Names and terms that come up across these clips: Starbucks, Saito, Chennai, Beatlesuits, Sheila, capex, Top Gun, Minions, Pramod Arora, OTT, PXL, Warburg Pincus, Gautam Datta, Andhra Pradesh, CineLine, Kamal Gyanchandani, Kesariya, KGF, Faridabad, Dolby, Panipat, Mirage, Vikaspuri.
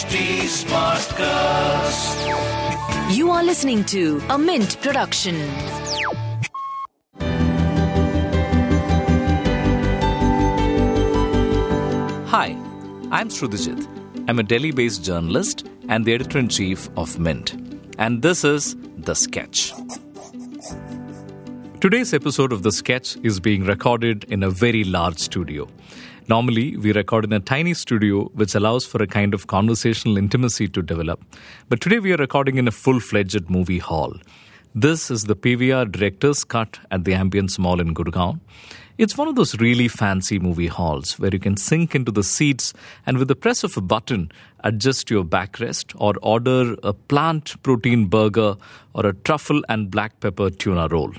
HD Smartcast. You are listening to a Mint production. Hi, I'm Sruthijith. I'm a Delhi-based journalist and the editor-in-chief of Mint. And this is The Sketch. Today's episode of The Sketch is being recorded in a very large studio. Normally, we record in a tiny studio, which allows for a kind of conversational intimacy to develop. But today we are recording in a full-fledged movie hall. This is the PVR director's cut at the Ambience Mall in Gurgaon. It's one of those really fancy movie halls where you can sink into the seats and with the press of a button, adjust your backrest or order a plant protein burger or a truffle and black pepper tuna roll.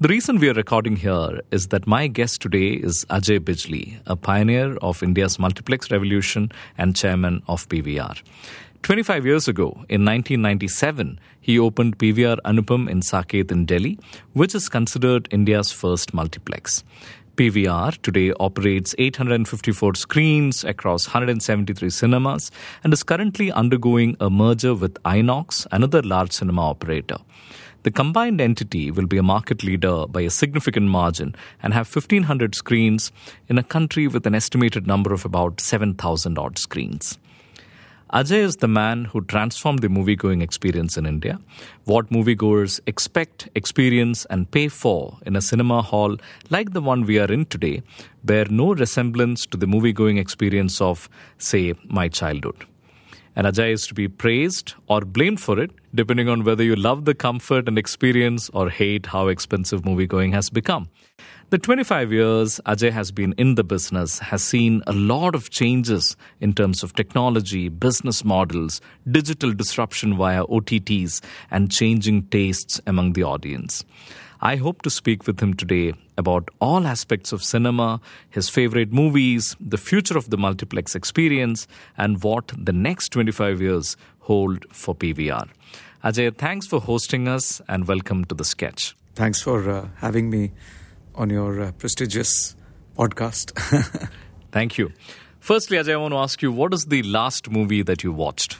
The reason we are recording here is that my guest today is Ajay Bijli, a pioneer of India's multiplex revolution and chairman of PVR. 25 years ago, in 1997, he opened PVR Anupam in Saket in Delhi, which is considered India's first multiplex. PVR today operates 854 screens across 173 cinemas and is currently undergoing a merger with Inox, another large cinema operator. The combined entity will be a market leader by a significant margin and have 1,500 screens in a country with an estimated number of about 7,000 odd screens. Ajay is the man who transformed the movie-going experience in India. What moviegoers expect, experience and pay for in a cinema hall like the one we are in today bear no resemblance to the movie-going experience of, say, my childhood. And Ajay is to be praised or blamed for it, depending on whether you love the comfort and experience or hate how expensive movie-going has become. The 25 years Ajay has been in the business has seen a lot of changes in terms of technology, business models, digital disruption via OTTs, and changing tastes among the audience. I hope to speak with him today about all aspects of cinema, his favorite movies, the future of the multiplex experience, and what the next 25 years hold for PVR. Ajay, thanks for hosting us and welcome to The Sketch. Thanks for having me on your prestigious podcast. Thank you. Firstly, Ajay, I want to ask you, what is the last movie that you watched?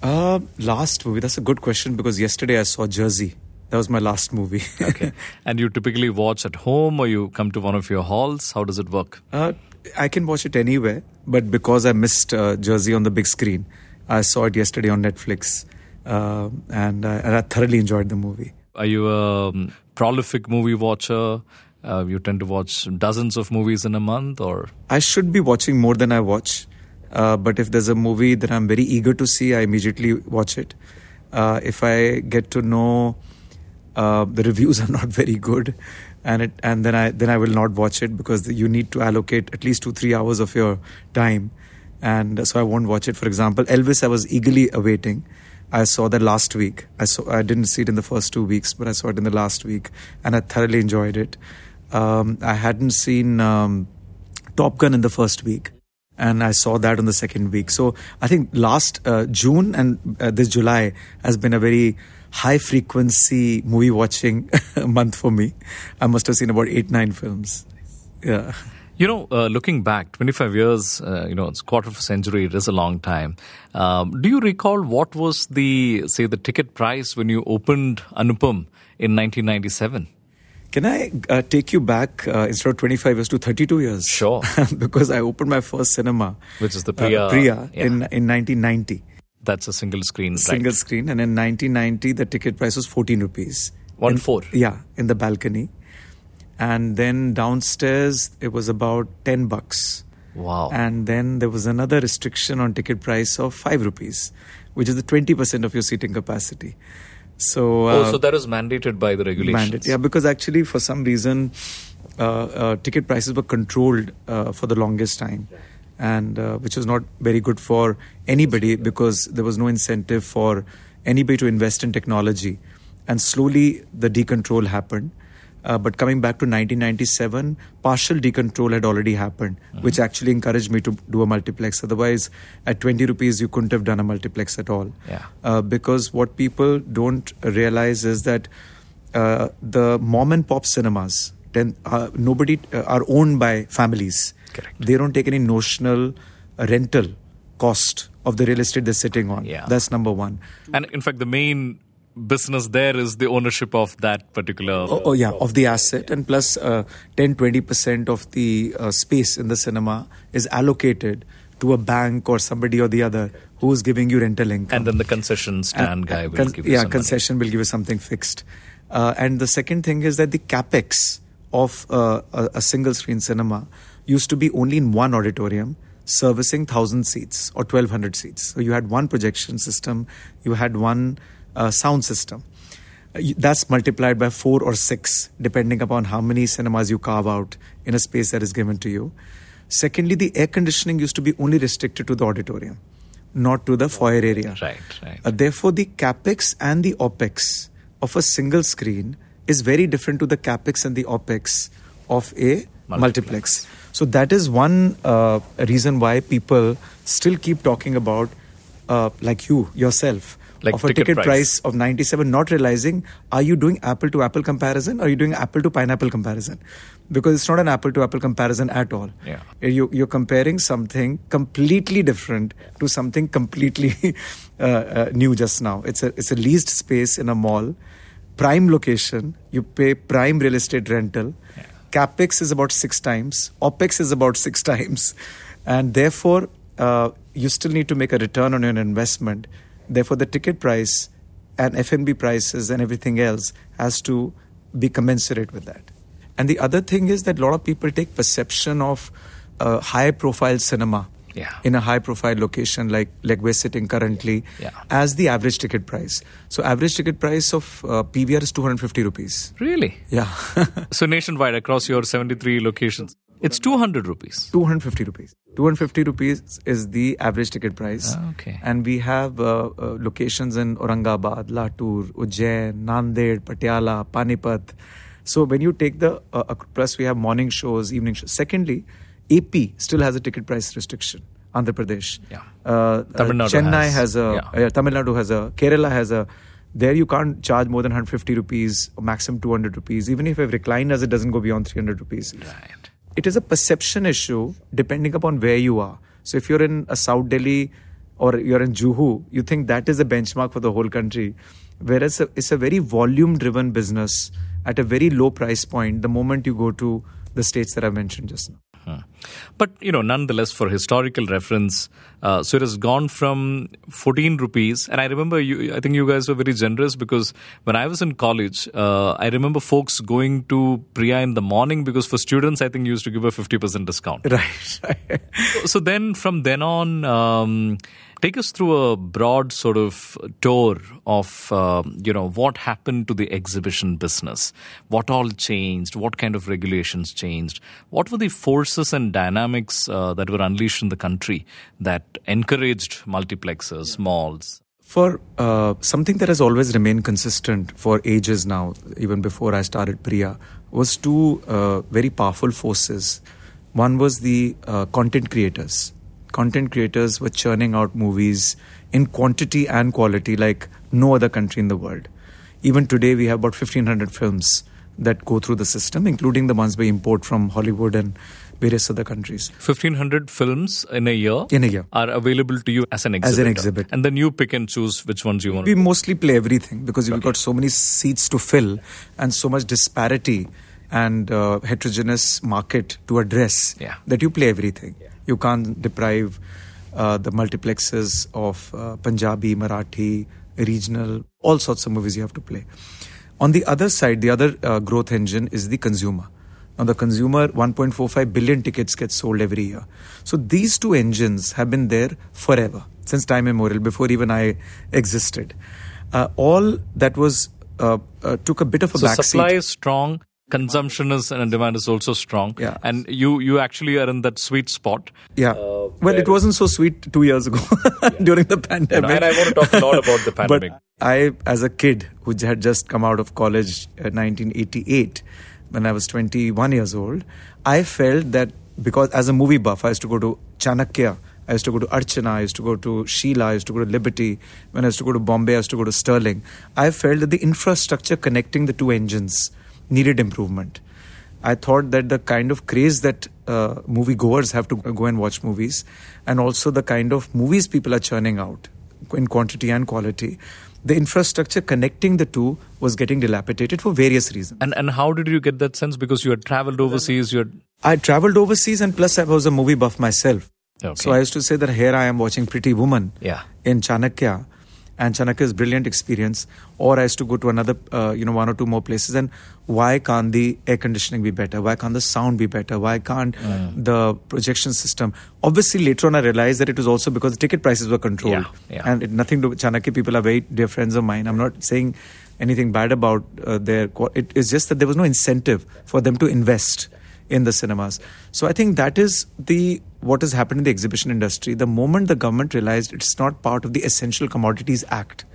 Last movie? That's a good question because yesterday I saw Jersey. That was my last movie. Okay. And you typically watch at home or you come to one of your halls? How does it work? I can watch it anywhere. But because I missed Jersey on the big screen, I saw it yesterday on Netflix. And I thoroughly enjoyed the movie. Are you a prolific movie watcher? You tend to watch dozens of movies in a month? Or I should be watching more than I watch. But if there's a movie that I'm very eager to see, I immediately watch it. If I get to know... the reviews are not very good, and then I will not watch it because you need to allocate at least 2-3 hours of your time, and so I won't watch it. For example, Elvis, I was eagerly awaiting. I saw that last week. I didn't see it in the first 2 weeks, but I saw it in the last week, and I thoroughly enjoyed it. I hadn't seen Top Gun in the first week, and I saw that on the second week. So I think last June and this July has been a very high-frequency movie-watching month for me. I must have seen about 8-9 films. Yeah. You know, looking back, 25 years, it's a quarter of a century, it is a long time. Do you recall what was the ticket price when you opened Anupam in 1997? Can I take you back instead of 25 years to 32 years? Sure. Because I opened my first cinema. Which is the Priya in 1990. That's a single screen, right? Single screen. And in 1990, the ticket price was 14 rupees. 1-4? Yeah, in the balcony. And then downstairs, it was about 10 bucks. Wow. And then there was another restriction on ticket price of 5 rupees, which is the 20% of your seating capacity. So, so that was mandated by the regulations. Mandated, yeah, because actually for some reason, ticket prices were controlled for the longest time. And which was not very good for anybody because there was no incentive for anybody to invest in technology. And slowly the decontrol happened. But coming back to 1997, partial decontrol had already happened, which actually encouraged me to do a multiplex. Otherwise, at 20 rupees, you couldn't have done a multiplex at all. Yeah. Because what people don't realize is that the mom and pop cinemas, are owned by families. Correct. They don't take any notional rental cost of the real estate they're sitting on. Yeah. That's number one. And in fact, the main business there is the ownership of that particular... of the asset. Yeah. And plus 10-20% of the space in the cinema is allocated to a bank or somebody or the other who is giving you rental income. And then the concession stand guy will give you some concession money. Will give you something fixed. And the second thing is that the capex of a single screen cinema used to be only in one auditorium, servicing 1,000 seats or 1,200 seats. So you had one projection system, you had one sound system. That's multiplied by 4 or 6, depending upon how many cinemas you carve out in a space that is given to you. Secondly, the air conditioning used to be only restricted to the auditorium, not to the foyer area. Right. Therefore, the capex and the opex of a single screen is very different to the capex and the opex of a multiplex. So that is one reason why people still keep talking about, like you, yourself, like of a ticket price of 97, not realizing, are you doing apple-to-apple comparison or are you doing apple-to-pineapple comparison? Because it's not an apple-to-apple comparison at all. Yeah. You're comparing something completely different to something completely new just now. It's a leased space in a mall, prime location, you pay prime real estate rental. Yeah. Capex is about 6 times, opex is about 6 times. And therefore, you still need to make a return on your investment. Therefore, the ticket price and F&B prices and everything else has to be commensurate with that. And the other thing is that a lot of people take perception of high-profile cinema in a high-profile location like we're sitting currently as the average ticket price. So average ticket price of PVR is 250 rupees. Really? Yeah. So nationwide across your 73 locations. It's 200 rupees. 250 rupees. 250 rupees is the average ticket price. Okay. And we have locations in Aurangabad, Latur, Ujjain, Nanded, Patiala, Panipat. So when you take the... plus we have morning shows, evening shows. Secondly, AP still has a ticket price restriction. Andhra Pradesh. Yeah. Chennai has a... Yeah. Tamil Nadu has a... Kerala has a... There you can't charge more than 150 rupees, or maximum 200 rupees. Even if you have recliners, it doesn't go beyond 300 rupees. Right. It is a perception issue depending upon where you are. So if you're in South Delhi or you're in Juhu, you think that is a benchmark for the whole country. Whereas it's a very volume-driven business at a very low price point the moment you go to the states that I mentioned just now. But, nonetheless, for historical reference, so it has gone from 14 rupees. And I remember, I think you guys were very generous because when I was in college, I remember folks going to Priya in the morning because for students, I think you used to give a 50% discount. Right. So then from then on, take us through a broad sort of tour of, what happened to the exhibition business, what all changed, what kind of regulations changed, what were the forces and dynamics that were unleashed in the country that encouraged multiplexes, malls. For something that has always remained consistent for ages now, even before I started Priya, was two very powerful forces. One was the content creators. Content creators were churning out movies in quantity and quality like no other country in the world. Even today, we have about 1,500 films that go through the system, including the ones we import from Hollywood and various other countries. 1,500 films in a year are available to you as an exhibit. And then you pick and choose which ones you want. We mostly play everything because we've got so many seats to fill and so much disparity and heterogeneous market to address that you play everything. Yeah. You can't deprive the multiplexes of Punjabi, Marathi, regional, all sorts of movies you have to play. On the other side, the other growth engine is the consumer. Now the consumer, 1.45 billion tickets get sold every year. So these two engines have been there forever, since time immemorial, before even I existed. All that was took a bit of a backseat. So supply is strong. Consumption is and demand is also strong. Yeah. And you actually are in that sweet spot. Yeah. Well, it wasn't so sweet 2 years ago during the pandemic. And I want to talk a lot about the pandemic. But I, as a kid who had just come out of college in 1988, when I was 21 years old, I felt that because as a movie buff, I used to go to Chanakya, I used to go to Archana, I used to go to Sheila, I used to go to Liberty. When I used to go to Bombay, I used to go to Sterling. I felt that the infrastructure connecting the two engines needed improvement. I thought that the kind of craze that moviegoers have to go and watch movies, and also the kind of movies people are churning out in quantity and quality, the infrastructure connecting the two was getting dilapidated for various reasons. And how did you get that sense? Because you had traveled overseas. I traveled overseas, and plus I was a movie buff myself. Okay. So I used to say that here I am watching Pretty Woman in Chanakya, and Chanakya's brilliant experience. Or I used to go to another, one or two more places. And why can't the air conditioning be better? Why can't the sound be better? Why can't the projection system? Obviously, later on, I realized that it was also because the ticket prices were controlled. And it nothing to Chanakya people are very dear friends of mine. I'm not saying anything bad about their... It is just that there was no incentive for them to invest in the cinemas. So I think that is what has happened in the exhibition industry. The moment the government realized it's not part of the Essential Commodities Act,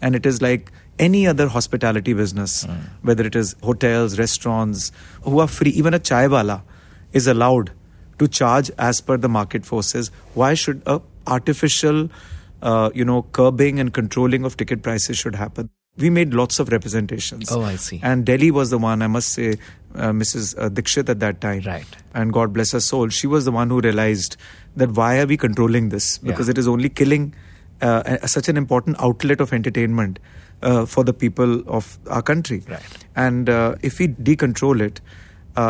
and it is like any other hospitality business, whether it is hotels, restaurants, who are free, even a chai wala is allowed to charge as per the market forces. Why should a artificial, curbing and controlling of ticket prices should happen? We made lots of representations. Oh, I see. And Delhi was the one, I must say, Mrs. Dikshit at that time. Right. And God bless her soul. She was the one who realized that why are we controlling this? Because it is only killing such an important outlet of entertainment for the people of our country. Right. And if we decontrol it,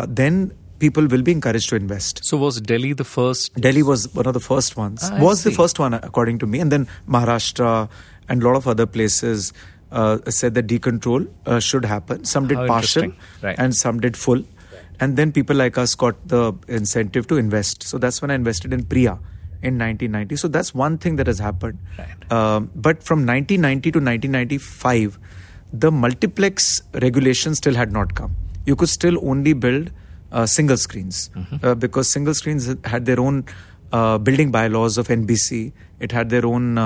then people will be encouraged to invest. So was Delhi the first? Delhi was one of the first ones. The first one, according to me. And then Maharashtra and a lot of other places said that decontrol should happen. Some did partial and some did full. Right. And then people like us got the incentive to invest. So that's when I invested in Priya in 1990. So that's one thing that has happened. Right. But from 1990 to 1995, the multiplex regulation still had not come. You could still only build single screens because single screens had their own building bylaws of NBC. It had their own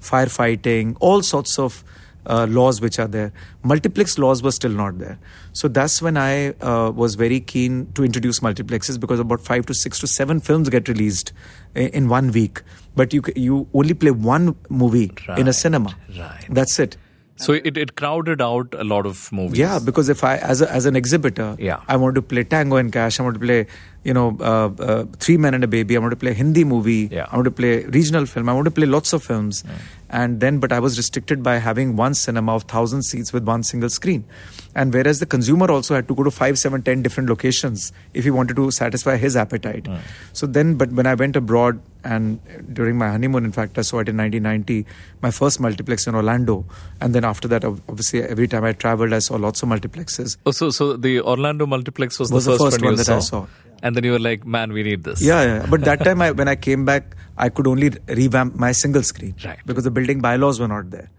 firefighting, all sorts of laws which are there. Multiplex laws were still not there. So that's when I was very keen to introduce multiplexes, because about 5 to 6 to 7 films get released in 1 week. But you only play one movie in a cinema. Right. That's it. So it crowded out a lot of movies. Yeah, because if I, as an exhibitor, I want to play Tango and Cash, I want to play, 3 Men and a Baby, I want to play a Hindi movie, I want to play regional film, I want to play lots of films. And then, but I was restricted by having one cinema of 1,000 seats with one single screen. And whereas the consumer also had to go to 5, 7, 10 different locations if he wanted to satisfy his appetite. So then, but when I went abroad, and during my honeymoon, in fact, I saw it in 1990, my first multiplex in Orlando. And then after that, obviously, every time I traveled, I saw lots of multiplexes. Oh, so the Orlando multiplex was the first one that I saw. And then you were like, man, we need this. Yeah. But that time, when I came back, I could only revamp my single screen. Right. Because the building bylaws were not there.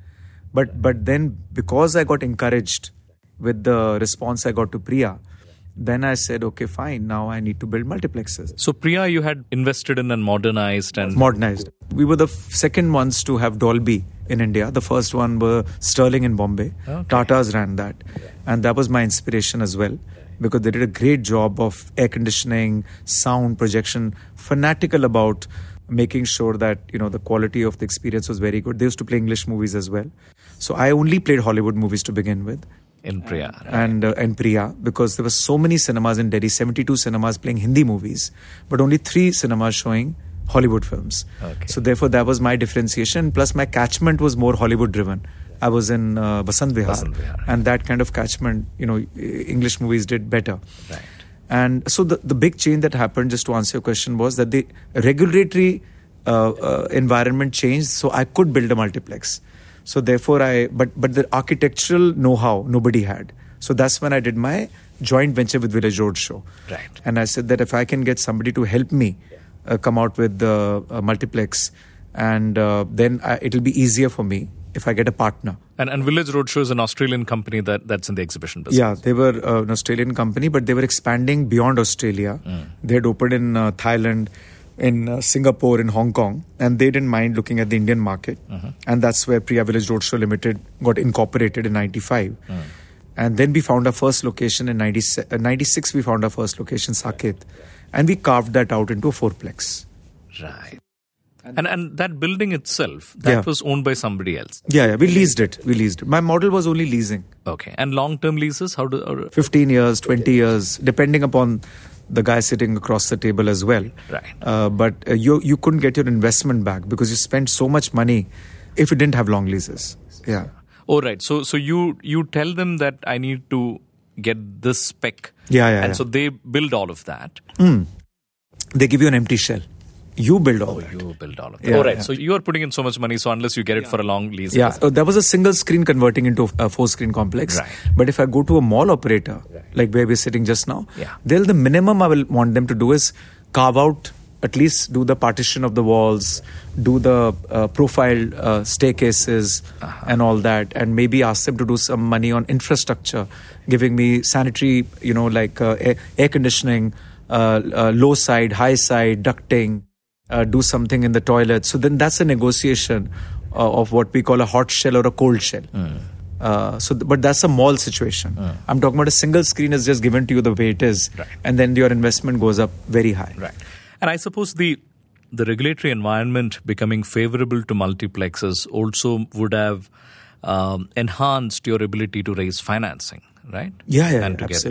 But then, because I got encouraged with the response I got to Priya, then I said, okay, fine, now I need to build multiplexes. So Priya, you had invested in and modernized. We were the second ones to have Dolby in India. The first one were Sterling in Bombay. Okay. Tata's ran that. And that was my inspiration as well, because they did a great job of air conditioning, sound, projection, fanatical about making sure that, the quality of the experience was very good. They used to play English movies as well. So I only played Hollywood movies to begin with. In Priya. Right? And Priya, because there were so many cinemas in Delhi, 72 cinemas playing Hindi movies, but only 3 cinemas showing Hollywood films. Okay. So therefore, that was my differentiation. Plus, my catchment was more Hollywood driven. I was in Vasant Vihar, and that kind of catchment, English movies did better. Right. And so the big change that happened, just to answer your question, was that the regulatory environment changed, so I could build a multiplex. So therefore, but the architectural know-how nobody had. So that's when I did my joint venture with Village Roadshow. Right. And I said that if I can get somebody to help me come out with the multiplex, and then it'll be easier for me if I get a partner. And Village Roadshow is an Australian company that's in the exhibition business. Yeah, they were an Australian company, but they were expanding beyond Australia. They had opened in Thailand, in Singapore, in Hong Kong, and they didn't mind looking at the Indian market. And that's where Priya Village Roadshow Limited got incorporated in 95. And then we found our first location in 96. We found our first location, Saket. And we carved that out into a 4-plex. Right. And that building itself, that was owned by somebody else. Yeah, we leased it. My model was only leasing. Okay. And long-term leases, how do... 15 years, 20 years, depending upon the guy sitting across the table as well. Right. But you couldn't get your investment back because you spent so much money if you didn't have long leases. Yeah. Oh, right. So you tell them that I need to get this spec. So they build all of that. Mm. They give you an empty shell. You build all that. You build all of that. Yeah, all right. Yeah. So you are putting in so much money, so unless you get it for a long lease. Yeah. So there was a single screen converting into a four screen complex. Right. But if I go to a mall operator, like where we're sitting just now, the minimum I will want them to do is carve out, at least do the partition of the walls, do the profile staircases and all that, and maybe ask them to do some money on infrastructure, giving me sanitary, air conditioning, low side, high side, ducting. Do something in the toilet. So then that's a negotiation of what we call a hot shell or a cold shell. Mm. But that's a mall situation. Mm. I'm talking about a single screen is just given to you the way it is. Right. And then your investment goes up very high. Right. And I suppose the regulatory environment becoming favorable to multiplexes also would have enhanced your ability to raise financing. Right? Yeah. And to get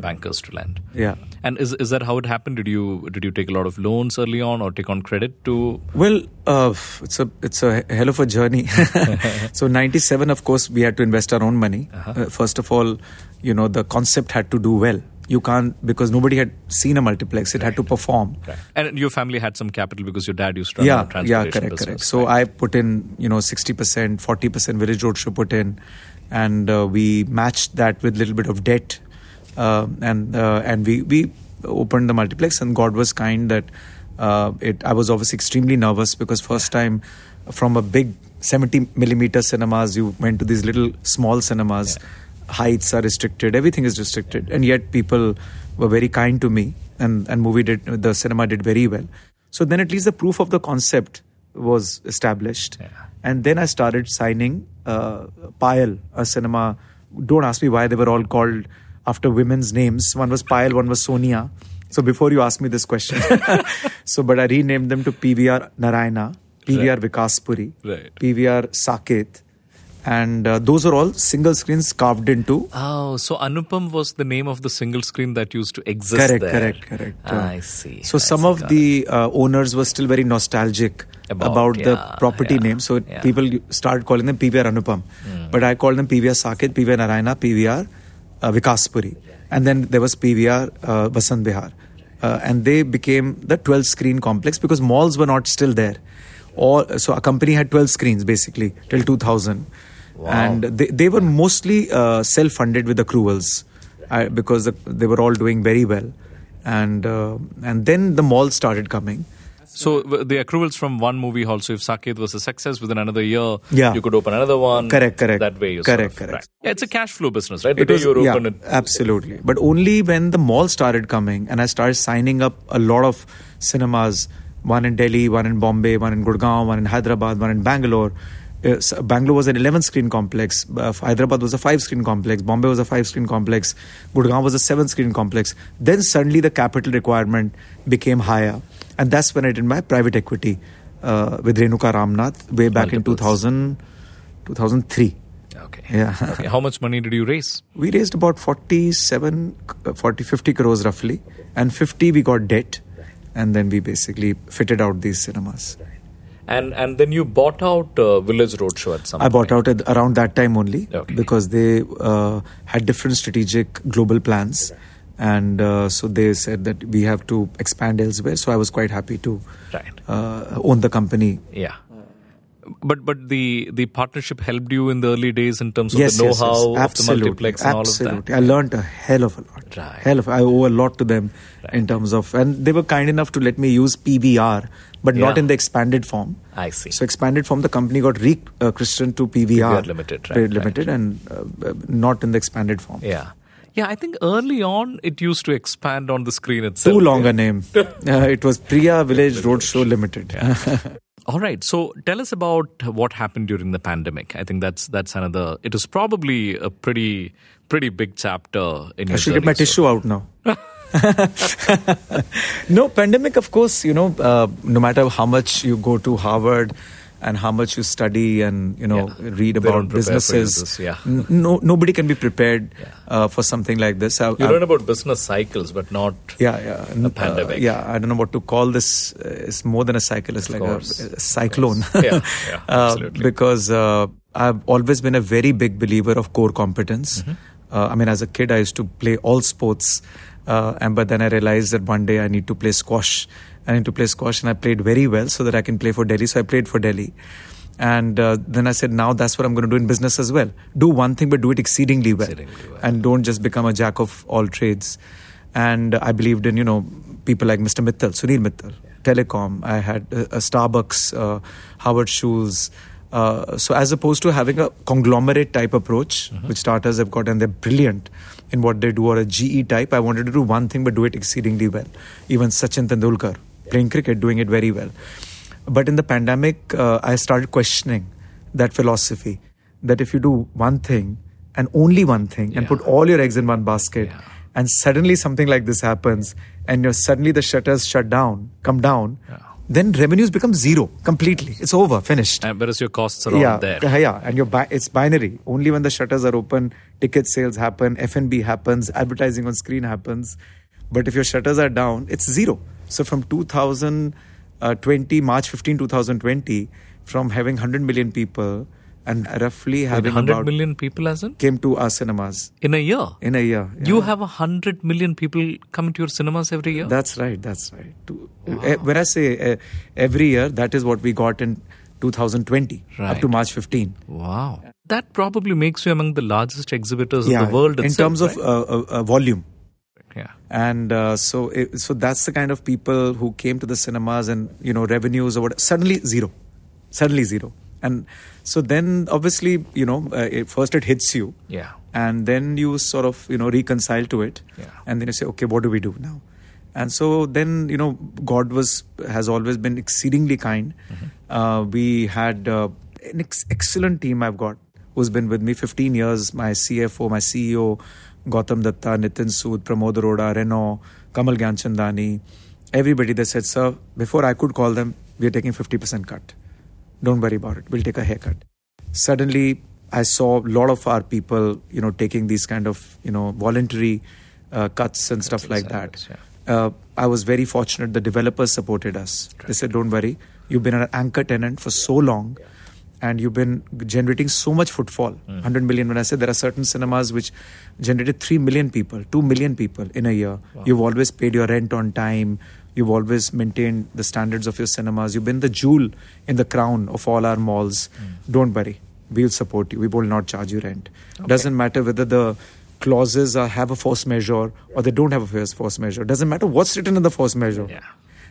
bankers to lend. Yeah. And is that how it happened? Did you take a lot of loans early on, or take on credit to? Well, it's a hell of a journey. So 1997, of course, we had to invest our own money. First of all, the concept had to do well. You can't, because nobody had seen a multiplex. It had to perform. Right. And your family had some capital because your dad used to run a transportation business. Correct. So I put in, 60%, 40% Village Roadshow put in. And we matched that with a little bit of debt, and we opened the multiplex. And God was kind that I was obviously extremely nervous because first time from a big 70mm cinemas, you went to these little small cinemas. Yeah. Heights are restricted, everything is restricted, and yet people were very kind to me, and the cinema did very well. So then at least the proof of the concept was established, and then I started signing. Payal, a cinema. Don't ask me why they were all called after women's names. One was Payal, one was Sonia. So before you ask me this question, but I renamed them to PVR Narayana, PVR Vikaspuri, PVR Saket, and those are all single screens carved into. Oh, so Anupam was the name of the single screen that used to exist. Correct. I see. So some of the owners were still very nostalgic about the property name. So people started calling them PVR Anupam. Mm. But I called them PVR Saket, PVR Narayana, PVR Vikaspuri. And then there was PVR Vasant Vihar. And they became the 12 screen complex because malls were not still there. So a company had 12 screens basically till 2000. Wow. And they were mostly self-funded with accruals because they were all doing very well. And then the malls started coming. So the accruals from one movie hall, so if Saket was a success, within another year, you could open another one. Correct. That way. Correct. Yeah, it's a cash flow business, right? Absolutely. But only when the mall started coming and I started signing up a lot of cinemas, one in Delhi, one in Bombay, one in Gurgaon, one in Hyderabad, one in Bangalore. Bangalore was an 11-screen complex. Hyderabad was a 5-screen complex. Bombay was a 5-screen complex. Gurgaon was a 7-screen complex. Then suddenly the capital requirement became higher. And that's when I did my private equity with Renuka Ramnath way back in 2003. Okay. Yeah. Okay. How much money did you raise? We raised about 50 crores roughly. And 50 we got debt. And then we basically fitted out these cinemas. And then you bought out Village Roadshow at some point. I bought out at around that time only because they had different strategic global plans. Right. And so they said that we have to expand elsewhere. So I was quite happy to own the company. Yeah. But the partnership helped you in the early days in terms of the know-how of the multiplex and all of that. I learned a hell of a lot. Right. I owe a lot to them in terms of... And they were kind enough to let me use PVR, but not in the expanded form. I see. So expanded form, the company got christened to PVR. PVR Limited. Limited and not in the expanded form. Yeah. Yeah, I think early on, it used to expand on the screen itself. Too long a name. It was Priya Village Roadshow Limited. Yeah. All right. So tell us about what happened during the pandemic. I think that's another... It is probably a pretty big chapter in your journey. I should get my tissue out now. No, pandemic, of course, no matter how much you go to Harvard and how much you study and, read about businesses. Yeah. Nobody can be prepared for something like this. You learn about business cycles, but not a pandemic. I don't know what to call this. It's more than a cycle. It's of like a cyclone. Yeah, absolutely. Because I've always been a very big believer of core competence. Mm-hmm. As a kid, I used to play all sports. But then I realized that one day I need to play squash. And I played very well so that I can play for Delhi. So I played for Delhi. And then I said, now that's what I'm going to do in business as well. Do one thing, but do it exceedingly well. And don't just become a jack of all trades. And I believed in, people like Mr. Mittal, Sunil Mittal, Telecom. I had a Starbucks, Howard Schultz. So as opposed to having a conglomerate type approach, mm-hmm. which starters have got and they're brilliant in what they do, or a GE type, I wanted to do one thing but do it exceedingly well. Even Sachin Tendulkar, playing cricket, doing it very well. But in the pandemic, I started questioning that philosophy, that if you do one thing and only one thing and put all your eggs in one basket and suddenly something like this happens and suddenly the shutters come down, then revenues become zero completely. It's over, finished. Whereas your costs are all there. Yeah, and it's binary. Only when the shutters are open, ticket sales happen, F&B happens, advertising on screen happens. But if your shutters are down, it's zero. So from March 15, 2020, from having 100 million people and roughly having 100 million people as in? Came to our cinemas. In a year? In a year. Yeah. You have 100 million people coming to your cinemas every year? That's right. Wow. When I say every year, that is what we got in 2020 up to March 15. Wow. That probably makes you among the largest exhibitors of the world itself, in terms of volume. Yeah. And so that's the kind of people who came to the cinemas and, revenues or whatever. Suddenly zero. And so then obviously, first it hits you. Yeah. And then you sort of, reconcile to it. Yeah. And then you say, okay, what do we do now? And so then, God has always been exceedingly kind. Mm-hmm. We had an excellent team I've got who's been with me 15 years. My CFO, my CEO, Gautam Datta, Nitin Sood, Pramod Arora, Renault, Kamal Gyanchandani, everybody. They said, sir, before I could call them, we are taking 50% cut. Don't worry about it. We'll take a haircut. Suddenly, I saw a lot of our people, taking these kind of, voluntary cuts and stuff like that. Yeah. I was very fortunate. The developers supported us. Right. They said, don't worry. You've been an anchor tenant for so long. Yeah. And you've been generating so much footfall, 100 million. When I said there are certain cinemas which generated 3 million people, 2 million people in a year. Wow. You've always paid your rent on time. You've always maintained the standards of your cinemas. You've been the jewel in the crown of all our malls. Mm. Don't worry. We'll support you. We will not charge you rent. Okay. Doesn't matter whether the clauses have a force majeure or they don't have a force majeure. Doesn't matter what's written in the force majeure. Yeah.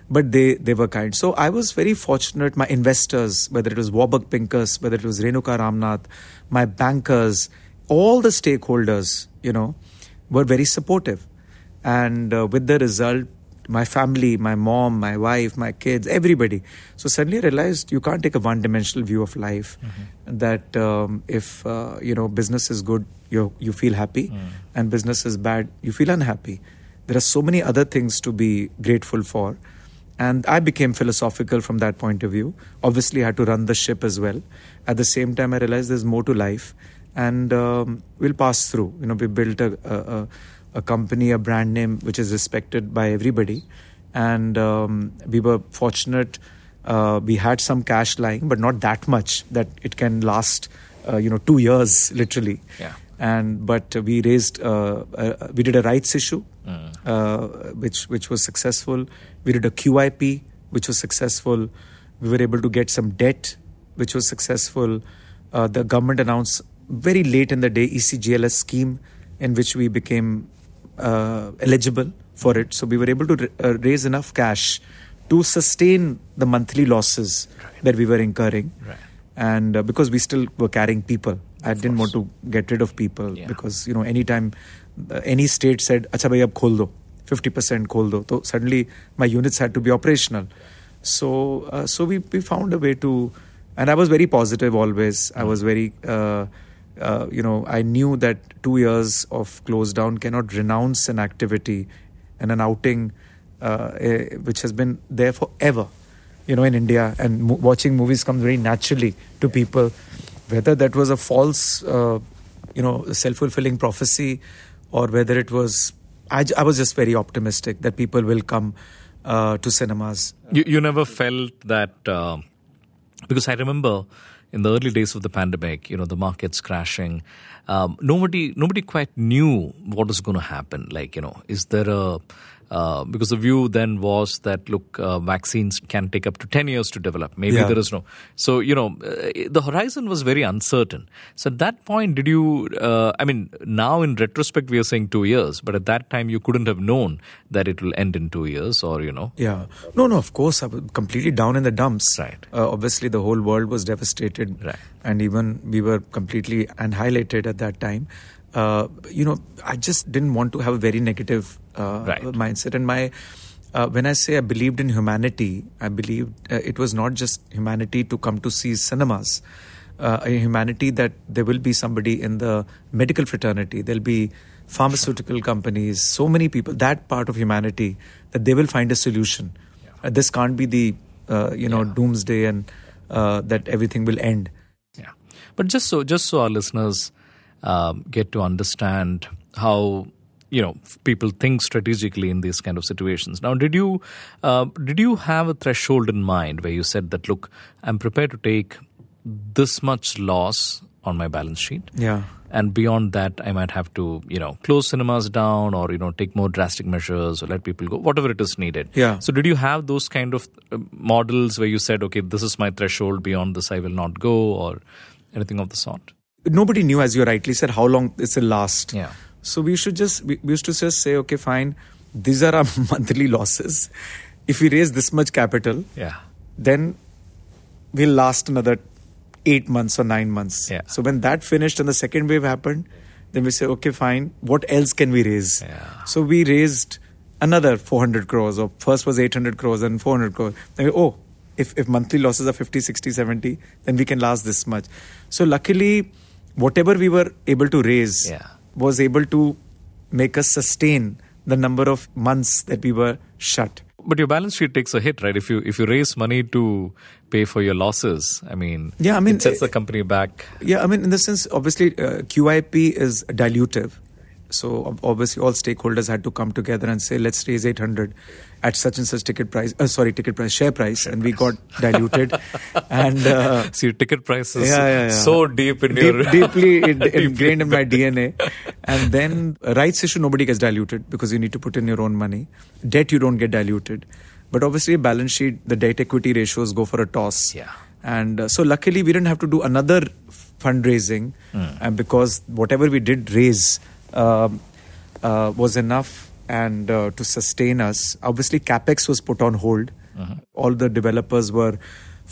But they were kind. So I was very fortunate. My investors, whether it was Warburg Pincus, whether it was Renuka Ramnath, my bankers, all the stakeholders, were very supportive. And with the result, my family, my mom, my wife, my kids, everybody. So suddenly I realized you can't take a one-dimensional view of life. Mm-hmm. That if, business is good, you feel happy. Mm. And business is bad, you feel unhappy. There are so many other things to be grateful for. And I became philosophical from that point of view. Obviously, I had to run the ship as well. At the same time, I realized there's more to life. And we'll pass through. We built a company, a brand name, which is respected by everybody. And we were fortunate. We had some cash lying, but not that much that it can last, 2 years, literally. Yeah. But we raised, we did a rights issue, which was successful. We did a QIP, which was successful. We were able to get some debt, which was successful. The government announced very late in the day ECGLS scheme, in which we became eligible for it. So we were able to raise enough cash to sustain the monthly losses that we were incurring. Right. And because we still were carrying people. I didn't want to get rid of people because, anytime any state said, Acha bhai, ab khol do, 50% khol do. So suddenly my units had to be operational. So we found a way to, and I was very positive always. I was very, I knew that 2 years of close down cannot renounce an activity and an outing which has been there forever, you know, in India. And watching movies comes very naturally to people. Whether that was a false, you know, self-fulfilling prophecy, or whether it was... I was just very optimistic that people will come to cinemas. You never felt that... because I remember in the early days of the pandemic, you know, the markets crashing. Nobody quite knew what was going to happen. Like, you know, is there a... because the view then was that, look, vaccines can take up to 10 years to develop. Maybe there is no... So, you know, the horizon was very uncertain. So at that point, did you... I mean, now in retrospect, we are saying 2 years. But at that time, you couldn't have known that it will end in 2 years or, you know... Yeah. No, of course. I was completely down in the dumps. Right. Obviously, the whole world was devastated. Right. And even we were completely annihilated at that time. You know, I just didn't want to have a very negative mindset. And my, when I say I believed in humanity, I believed it was not just humanity to come to see cinemas. A humanity that there will be somebody in the medical fraternity, there'll be pharmaceutical companies, so many people, that part of humanity, that they will find a solution. Yeah. This can't be the, doomsday and that everything will end. Yeah. But just so our listeners... get to understand how, you know, people think strategically in these kind of situations. Now, did you have a threshold in mind where you said that, look, I'm prepared to take this much loss on my balance sheet? Yeah. And beyond that, I might have to, you know, close cinemas down or, you know, take more drastic measures or let people go, whatever it is needed. Yeah. So did you have those kind of models where you said, okay, this is my threshold, beyond this I will not go, or anything of the sort? Nobody knew, as you rightly said, how long this will last. Yeah. So we used to just say, okay, fine, these are our monthly losses. If we raise this much capital, then we'll last another 8 months or 9 months. Yeah. So when that finished and the second wave happened, then we say, okay, fine, what else can we raise? Yeah. So we raised another 400 crores, or first was 800 crores and 400 crores. Then we, if monthly losses are 50, 60, 70, then we can last this much. So luckily... whatever we were able to raise was able to make us sustain the number of months that we were shut. But your balance sheet takes a hit, right? If you raise money to pay for your losses, it sets the company back. Yeah, I mean, in the sense, obviously, QIP is dilutive. So obviously, all stakeholders had to come together and say, let's raise 800 at such and such share price. And we got diluted. And so your ticket price is so deep in deeply ingrained in my DNA. And then rights issue, nobody gets diluted because you need to put in your own money. Debt, you don't get diluted. But obviously, balance sheet, the debt equity ratios go for a toss. Yeah. And so luckily, we didn't have to do another fundraising because whatever we did raise... was enough and to sustain us. Obviously, CapEx was put on hold. Uh-huh. All the developers were...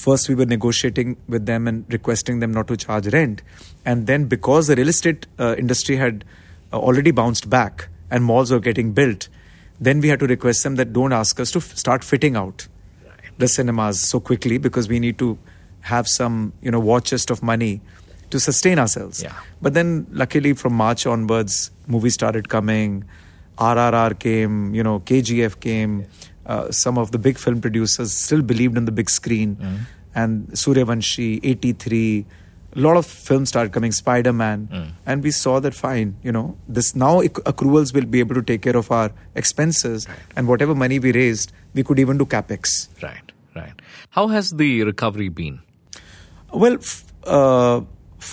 First, we were negotiating with them and requesting them not to charge rent. And then because the real estate industry had already bounced back and malls were getting built, then we had to request them that don't ask us to start fitting out the cinemas so quickly, because we need to have some, war chest of money to sustain ourselves. Yeah. But then luckily from March onwards, movies started coming, RRR came, KGF came, some of the big film producers still believed in the big screen, and Suryavanshi, 83, a lot of films started coming, Spider-Man, and we saw that fine, this now accruals will be able to take care of our expenses, and whatever money we raised, we could even do CapEx. Right. How has the recovery been? Well,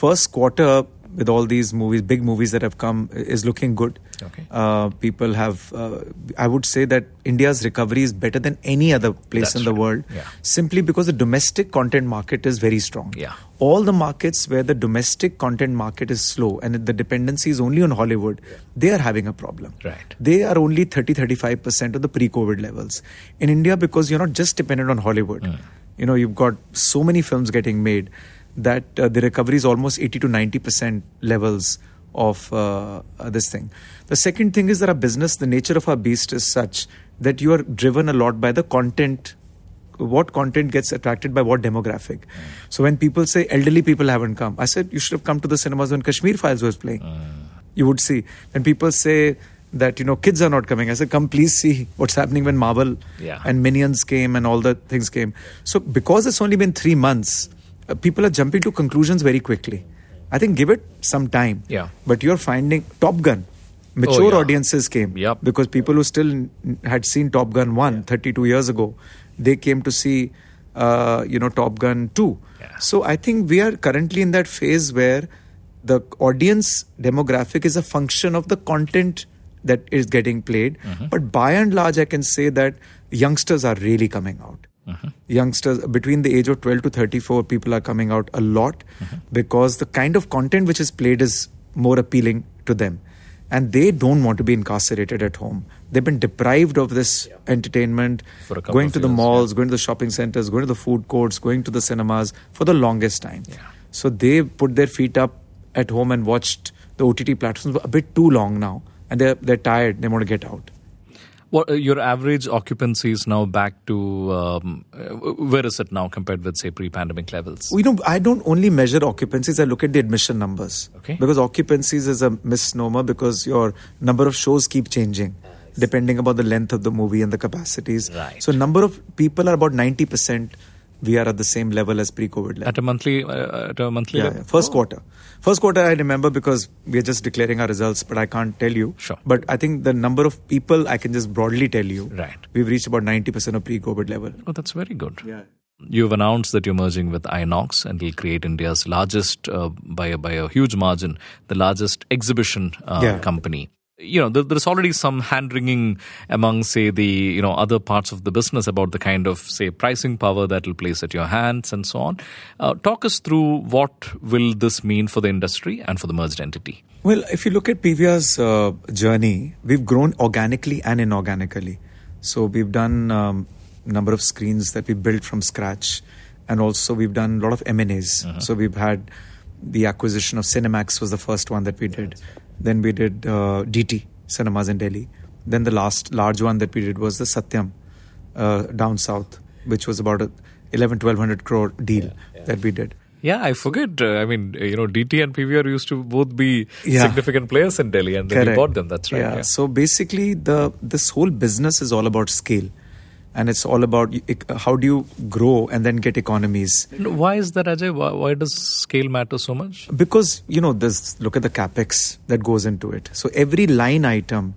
first quarter with all these movies, big movies that have come, is looking good. Okay. People have, I would say that India's recovery is better than any other place in the world, simply because the domestic content market is very strong. Yeah. All the markets where the domestic content market is slow and the dependency is only on Hollywood, they are having a problem. Right. They are only 30-35% of the pre-COVID levels. In India, because you're not just dependent on Hollywood, you've got so many films getting made, that the recovery is almost 80-90% levels of this thing. The second thing is that our business, the nature of our beast is such that you are driven a lot by the content, what content gets attracted by what demographic. Mm. So when people say elderly people haven't come, I said you should have come to the cinemas when Kashmir Files was playing. You would see. When people say that, you know, kids are not coming. I said, come please see what's happening when Marvel and Minions came and all the things came. So because it's only been 3 months, people are jumping to conclusions very quickly. I think give it some time. Yeah. But you're finding Top Gun. Mature audiences came. Yep. Because people who still had seen Top Gun 1 32 years ago, they came to see, Top Gun 2. Yeah. So I think we are currently in that phase where the audience demographic is a function of the content that is getting played. Mm-hmm. But by and large, I can say that youngsters are really coming out. Mm-hmm. Youngsters between the age of 12 to 34, people are coming out a lot because the kind of content which is played is more appealing to them. And they don't want to be incarcerated at home. They've been deprived of this entertainment, going to the malls, going to the shopping centers, going to the food courts, going to the cinemas for the longest time. Yeah. So they put their feet up at home and watched the OTT platforms for a bit too long now. And they're tired. They want to get out. Well, your average occupancy is now back to, where is it now compared with, say, pre-pandemic levels? Well, I don't only measure occupancies. I look at the admission numbers. Okay. Because occupancies is a misnomer because your number of shows keep changing depending upon the length of the movie and the capacities. Right. So number of people are about 90%. We are at the same level as pre-COVID level. At a monthly level? Yeah. First quarter. First quarter, I remember because we are just declaring our results, but I can't tell you. Sure. But I think the number of people, I can just broadly tell you. Right. We've reached about 90% of pre-COVID level. Oh, that's very good. Yeah. You've announced that you're merging with Inox and it'll create India's largest, by a huge margin, the largest exhibition company. You know, there's already some hand-wringing among, say, the, you know, other parts of the business about the kind of, say, pricing power that will place at your hands and so on. Talk us through what will this mean for the industry and for the merged entity? Well, if you look at PVR's journey, we've grown organically and inorganically. So we've done number of screens that we built from scratch, and also we've done a lot of M&As. Uh-huh. So we've had the acquisition of Cinemax was the first one that we did. Then we did DT, cinemas in Delhi. Then the last large one that we did was the Satyam down south, which was about a 1,200 crore deal that we did. Yeah, I forget. I mean, you know, DT and PVR used to both be significant players in Delhi, and then we bought them. That's right. Yeah. Yeah. So basically, this whole business is all about scale. And it's all about how do you grow and then get economies. Why is that, Ajay? Why does scale matter so much? Because, you know, look at the capex that goes into it. So every line item,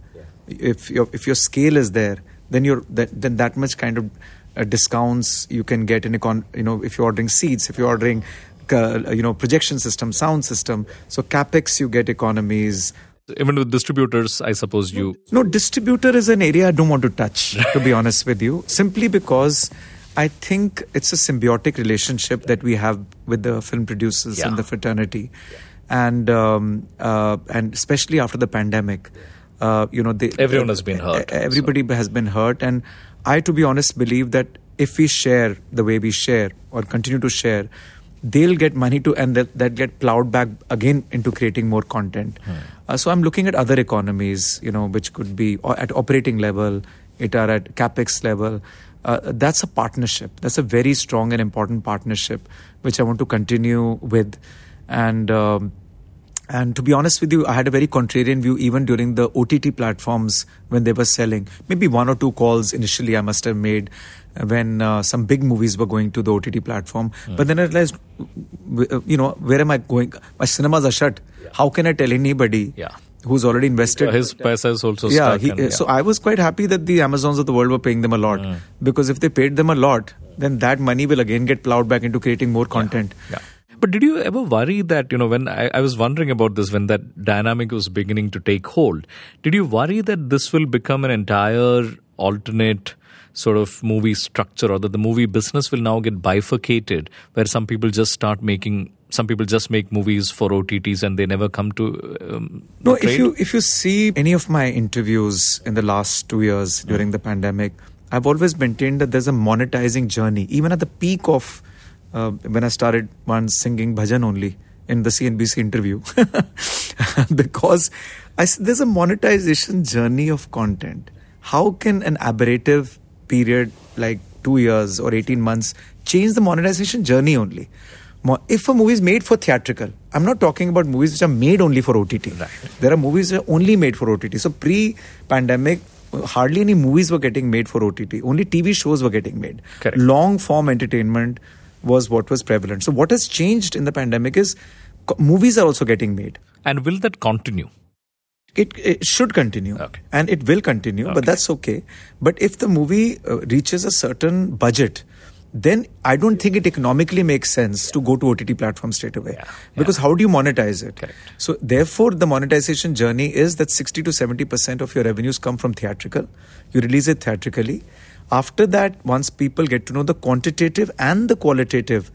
if your scale is there, then that much kind of discounts you can get in if you're ordering seats, if you're ordering, projection system, sound system. So capex, you get economies. Even with distributors, I suppose you... No, distributor is an area I don't want to touch, to be honest with you. Simply because I think it's a symbiotic relationship that we have with the film producers and the fraternity. Yeah. And especially after the pandemic, everyone has been hurt. Everybody has been hurt. And I, to be honest, believe that if we share the way we share or continue to share, they'll get money to, and that get plowed back again into creating more content. So I'm looking at other economies, which could be at operating level, it are at capex level. That's a partnership. That's a very strong and important partnership, which I want to continue with. And to be honest with you, I had a very contrarian view even during the OTT platforms when they were selling. Maybe one or two calls initially I must have made when some big movies were going to the OTT platform. Mm. But then I realized, where am I going? My cinemas are shut. Yeah. How can I tell anybody who's already invested? His paisa is also stuck. So I was quite happy that the Amazons of the world were paying them a lot. Because if they paid them a lot, then that money will again get plowed back into creating more content. Yeah. But did you ever worry that, when I was wondering about this, when that dynamic was beginning to take hold, did you worry that this will become an entire alternate sort of movie structure, or that the movie business will now get bifurcated, where some people just make movies for OTTs and they never come to the trade? If you see any of my interviews in the last 2 years during the pandemic, I've always maintained that there's a monetizing journey. Even at the peak of when I started once singing bhajan only in the CNBC interview, because there's a monetization journey of content. How can an aberrative period like 2 years or 18 months change the monetization journey only? If a movie is made for theatrical, I'm not talking about movies which are made only for OTT. Right. There are movies that are only made for OTT. So pre-pandemic, hardly any movies were getting made for OTT. Only TV shows were getting made. Correct. Long-form entertainment was what was prevalent. So what has changed in the pandemic is movies are also getting made. And will that continue? It should continue. Okay. And it will continue, okay. But that's okay. But if the movie reaches a certain budget, then I don't think it economically makes sense to go to OTT platforms straight away. Yeah. Because how do you monetize it? Correct. So therefore, the monetization journey is that 60 to 70% of your revenues come from theatrical. You release it theatrically. After that, once people get to know the quantitative and the qualitative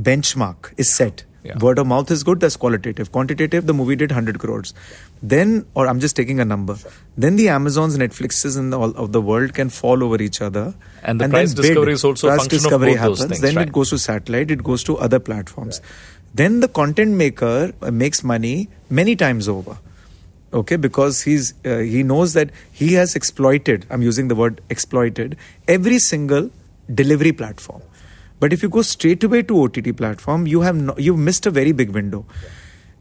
benchmark is set. Yeah. Word of mouth is good, that's qualitative. Quantitative, the movie did 100 crores. Then, or I'm just taking a number. Sure. Then the Amazons, Netflixes and all of the world can fall over each other. And the price discovery is also a function of both those things. Then it goes to satellite, it goes to other platforms. Right. Then the content maker makes money many times over. Okay, because he knows that he has exploited, I'm using the word exploited, every single delivery platform. But if you go straight away to OTT platform, you've missed a very big window. Yeah.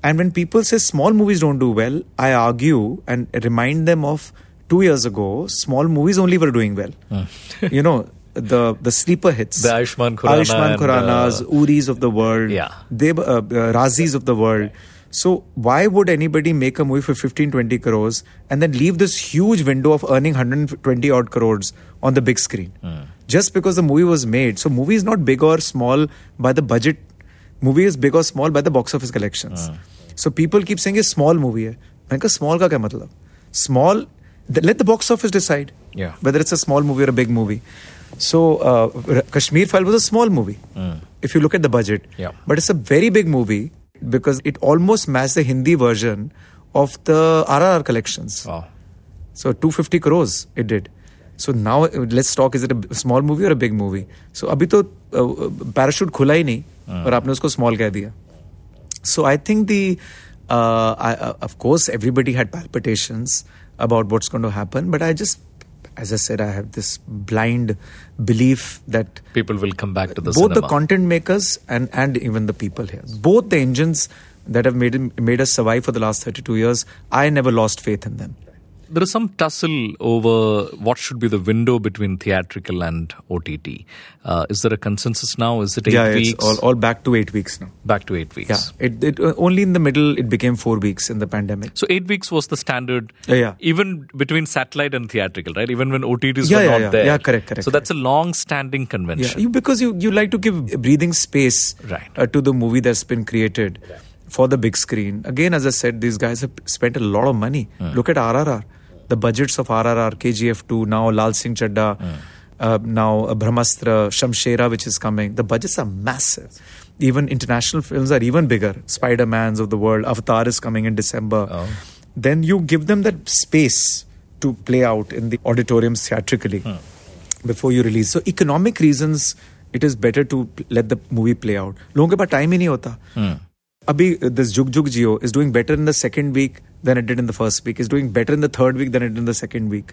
And when people say small movies don't do well, I argue and remind them of 2 years ago, small movies only were doing well. You know, the sleeper hits. The Ayushman Khurranas, Uris of the world, Razis of the world. So why would anybody make a movie for 15-20 crores and then leave this huge window of earning 120 odd crores on the big screen? Just because the movie was made. So movie is not big or small by the budget. Movie is big or small by the box office collections. So people keep saying it's small movie. I said, small ka kya matlab? Small, let the box office decide whether it's a small movie or a big movie. So Kashmir File was a small movie if you look at the budget. But it's a very big movie, because it almost matched the Hindi version of the RRR collections. Wow. So 250 crores it did. So now let's talk, is it a small movie or a big movie? So abhi to parachute khula hi nahi aur aapne usko small keh diya. So I think of course everybody had palpitations about what's going to happen, but I just, as I said, I have this blind belief that people will come back to the cinema. Both the content makers and even the people here. Both the engines that have made us survive for the last 32 years, I never lost faith in them. There is some tussle over what should be the window between theatrical and OTT. Is there a consensus now? Is it 8 weeks? Yeah, it's all back to 8 weeks now. Back to 8 weeks. Yeah, it only in the middle it became 4 weeks in the pandemic. So 8 weeks was the standard, even between satellite and theatrical, right? Even when OTTs were not there. Yeah, correct. So that's a long-standing convention. Yeah, because you like to give breathing space to the movie that's been created. Yeah. For the big screen. Again, as I said, these guys have spent a lot of money. Look at RRR. The budgets of RRR, KGF2, now Lal Singh Chadda, now Brahmastra, Shamshera, which is coming. The budgets are massive. Even international films are even bigger. Spider-Man's of the world. Avatar is coming in December. Oh. Then you give them that space to play out in the auditoriums theatrically before you release. So economic reasons, it is better to let the movie play out. Logon ke paas time hi nahi hota. Abhi, this Jug Jug Jio is doing better in the second week than it did in the first week. It's doing better in the third week than it did in the second week.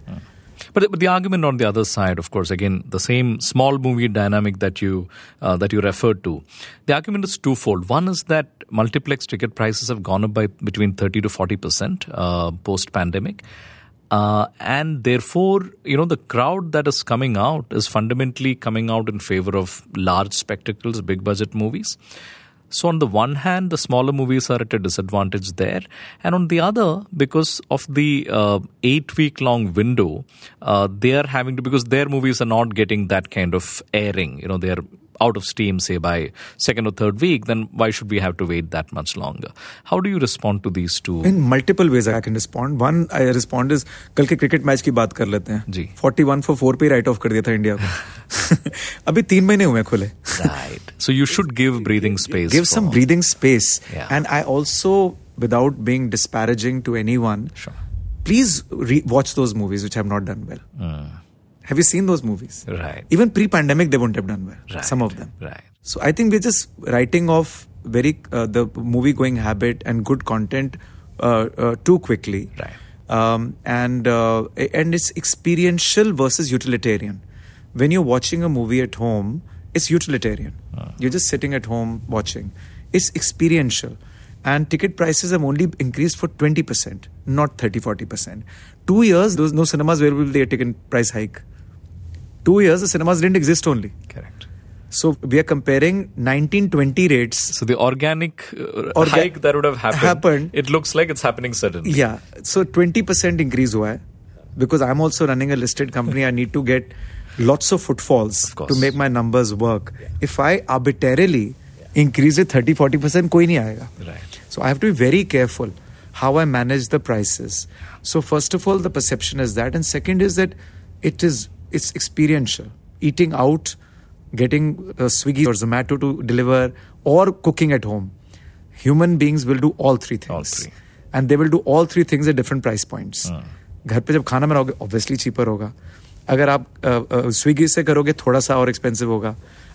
But the argument on the other side, of course, again, the same small movie dynamic that you referred to. The argument is twofold. One is that multiplex ticket prices have gone up by between 30 to 40% post-pandemic. And therefore, the crowd that is coming out is fundamentally coming out in favor of large spectacles, big budget movies. So on the one hand, the smaller movies are at a disadvantage there. And on the other, because of the 8-week-long window, they are having to, because their movies are not getting that kind of airing. They are out of steam, say, by second or third week, then why should we have to wait that much longer? How do you respond to these two? In multiple ways I can respond. One, I respond is, kal ke cricket match ki baat kar lete hain. Ji. 41-4 pe write-off kar diya tha India ko. Abhi 3 mahine hue khule. Right. So you should give breathing space. Give some breathing space. Yeah. And I also, without being disparaging to anyone, please watch those movies which have not done well. Have you seen those movies? Right. Even pre-pandemic, they wouldn't have done well. Right. Some of them. Right. So I think we're just writing off the movie-going habit and good content too quickly. Right. And it's experiential versus utilitarian. When you're watching a movie at home, it's utilitarian. You're just sitting at home watching. It's experiential. And ticket prices have only increased for 20%, not 30-40%. 2 years, there was no cinemas where they had taken price hike. 2 years, the cinemas didn't exist only. Correct. So we are comparing 1920 rates. So the organic hike that would have happened, it looks like it's happening suddenly. Yeah. So 20% increase hua hai, because I'm also running a listed company. I need to get lots of footfalls to make my numbers work. Yeah. If I arbitrarily increase it 30-40%, koi nahi aayega. Right. So I have to be very careful how I manage the prices. So first of all, the perception is that, and second is that it's experiential. Eating out, getting Swiggy or Zomato to deliver, or cooking at home. Human beings will do all three things. All three. And they will do all three things at different price points. घर पे जब खाना बनाओगे, obviously cheaper होगा. अगर आप Swiggy से करोगे, थोड़ा सा और expensive होगा.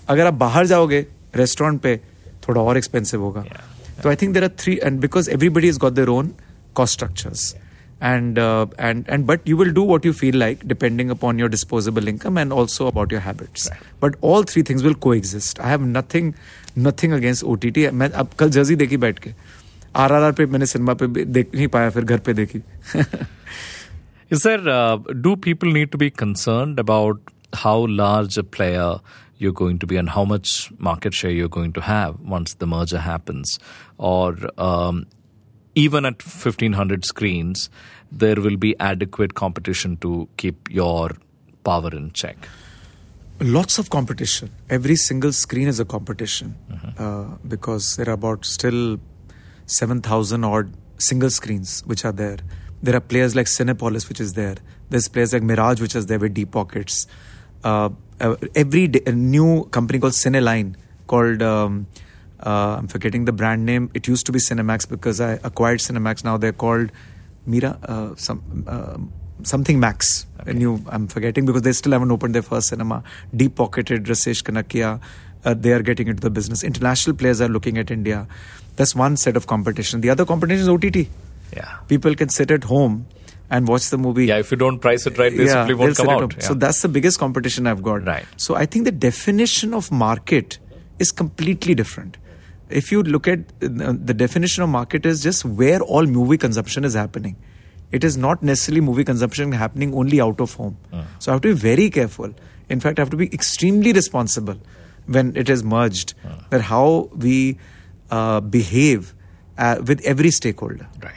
अगर आप बाहर जाओगे, restaurant पे, थोड़ा और expensive होगा. So I think there are three, and because everybody has got their own cost structures. And but you will do what you feel like depending upon your disposable income and also about your habits. Right. But all three things will coexist. I have nothing against OTT. मैं अब कल Jersey देखी बैठ के, RRR पे मैंने cinema पे देख नहीं पाया, फिर घर पे देखी. Is there do people need to be concerned about how large a player you're going to be and how much market share you're going to have once the merger happens, or even at 1,500 screens, there will be adequate competition to keep your power in check? Lots of competition. Every single screen is a competition because there are about still 7,000 odd single screens which are there. There are players like Cinepolis, which is there. There's players like Mirage, which is there with deep pockets. Every day, a new company called Cineline, called... I'm forgetting the brand name. It used to be Cinemax because I acquired Cinemax. Now they're called Mira something Max. Okay. I'm forgetting because they still haven't opened their first cinema. Deep pocketed Rasesh Chanakya. They are getting into the business. International players are looking at India. That's one set of competition. The other competition is OTT. Yeah, people can sit at home and watch the movie. Yeah, if you don't price it right, they simply won't come out. Yeah. So that's the biggest competition I've got. Right. So I think the definition of market is completely different. If you look at the definition of market is just where all movie consumption is happening. It is not necessarily movie consumption happening only out of home. So I have to be very careful. In fact, I have to be extremely responsible when it is merged that how we behave with every stakeholder. Right.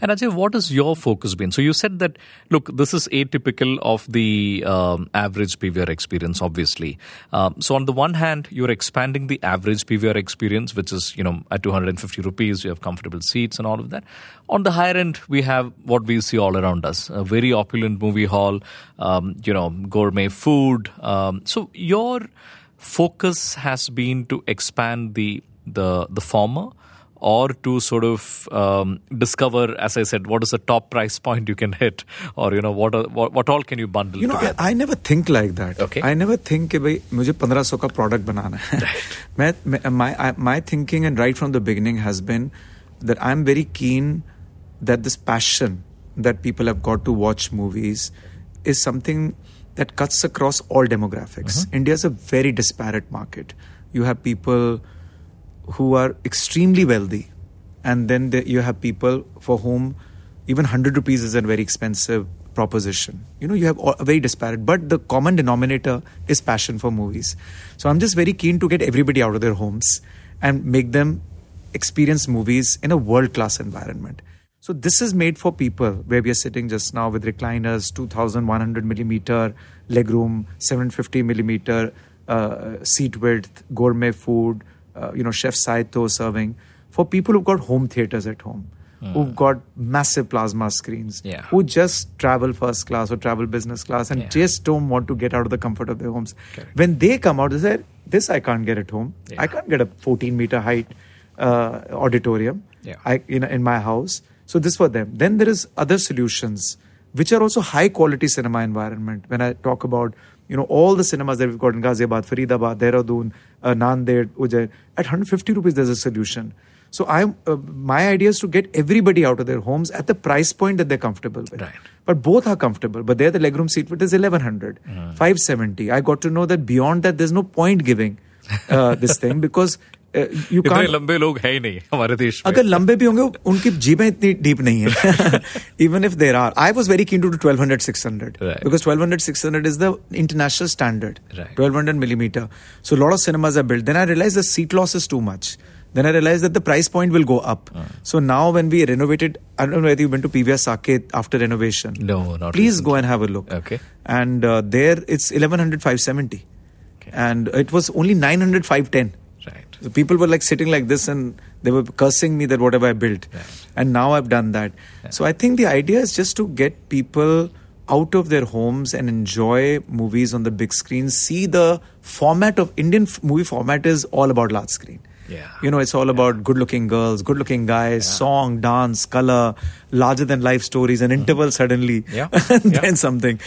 And Ajay, what has your focus been? So you said that, look, this is atypical of the average PVR experience, obviously. So on the one hand, you're expanding the average PVR experience, which is, at 250 rupees, you have comfortable seats and all of that. On the higher end, we have what we see all around us, a very opulent movie hall, gourmet food. So your focus has been to expand the former, or to sort of discover, as I said, what is the top price point you can hit, or what all can you bundle together? I never think like that. Okay. I never think that I have to make 1,500 ka product banana hai. Right. My thinking, and right from the beginning, has been that I'm very keen that this passion that people have got to watch movies is something that cuts across all demographics. India is a very disparate market. You have people who are extremely wealthy, and then you have people for whom even 100 rupees is a very expensive proposition. You have a very disparate, but the common denominator is passion for movies. So I'm just very keen to get everybody out of their homes and make them experience movies in a world-class environment. So this is made for people where we are sitting just now with recliners, 2,100 millimeter legroom, 750 millimeter seat width, gourmet food, Chef Saito serving, for people who've got home theaters at home, who've got massive plasma screens, who just travel first class or travel business class and just don't want to get out of the comfort of their homes. Correct. When they come out, they say, this I can't get at home. Yeah. I can't get a 14-meter height auditorium in my house. So this for them. Then there is other solutions, which are also high-quality cinema environment. When I talk about all the cinemas that we've got in Ghaziabad, Faridabad, Dehradun, Nanded, Ujjain, at 150 rupees there's a solution. So my idea is to get everybody out of their homes at the price point that they're comfortable with. Right. But both are comfortable. But there the legroom seat width is 1,100, 570. I got to know that beyond that there's no point giving. this thing because you can't. लंबे लोग है ही नहीं हमारे देश में. अगर लंबे भी होंगे उनकी जीभें इतनी डीप नहीं है. Even if there are, I was very keen to do 1200-600 because 1200-600 is the international standard. 1200 millimeter. So a lot of cinemas are built. Then I realized the seat loss is too much. Then I realized that the price point will go up. So now when we renovated, I don't know whether you went to PVR Saket after renovation. No, not Please recently. Go and have a look. Okay. And there it's 1100 570. Okay. And it was only 900 510. Right. So people were like sitting like this and they were cursing me that whatever I built. Right. And now I've done that. Right. So I think the idea is just to get people out of their homes and enjoy movies on the big screen. See the format of Indian movie format is all about large screen. Yeah. You know, it's all about good-looking girls, good-looking guys, song, dance, color, larger-than-life stories, an interval suddenly, and then something.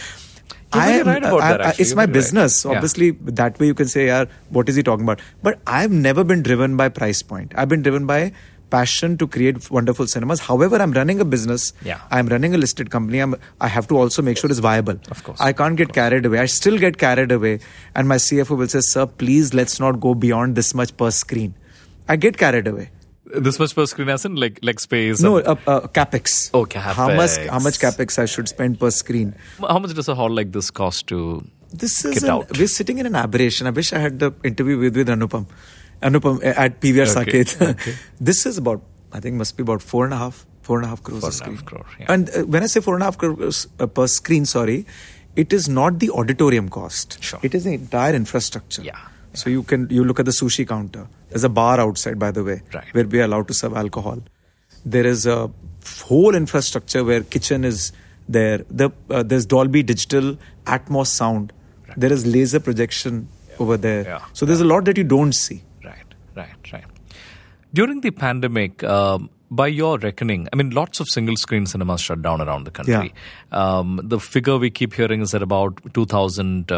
You're right about that, actually. It's my business. Right. Obviously, that way you can say, "Yaar, what is he talking about?" But I've never been driven by price point. I've been driven by passion to create wonderful cinemas. However, I'm running a business. Yeah. I'm running a listed company. I have to also make sure it's viable. Of course. I can't get carried away. I still get carried away. And my CFO will say, "Sir, please, let's not go beyond this much per screen." I get carried away. This much per screen as in like space? No, capex. Oh, capex. How much capex I should spend per screen? How much does a hall like this cost to get out? We're sitting in an aberration. I wish I had the interview with Anupam at PVR Saket. Okay. This is about, I think must be about 4.5 crores a screen. 4.5 crore, yeah. And when I say 4.5 crores per screen, it is not the auditorium cost. Sure. It is the entire infrastructure. Yeah. So you look at the sushi counter. There's a bar outside, by the way, where we are allowed to serve alcohol. There is a whole infrastructure where kitchen is there. There's Dolby digital, Atmos sound. Right. There is laser projection over there. Yeah. So there's a lot that you don't see. Right. During the pandemic, by your reckoning, I mean, lots of single-screen cinemas shut down around the country. Yeah. The figure we keep hearing is that about 2,000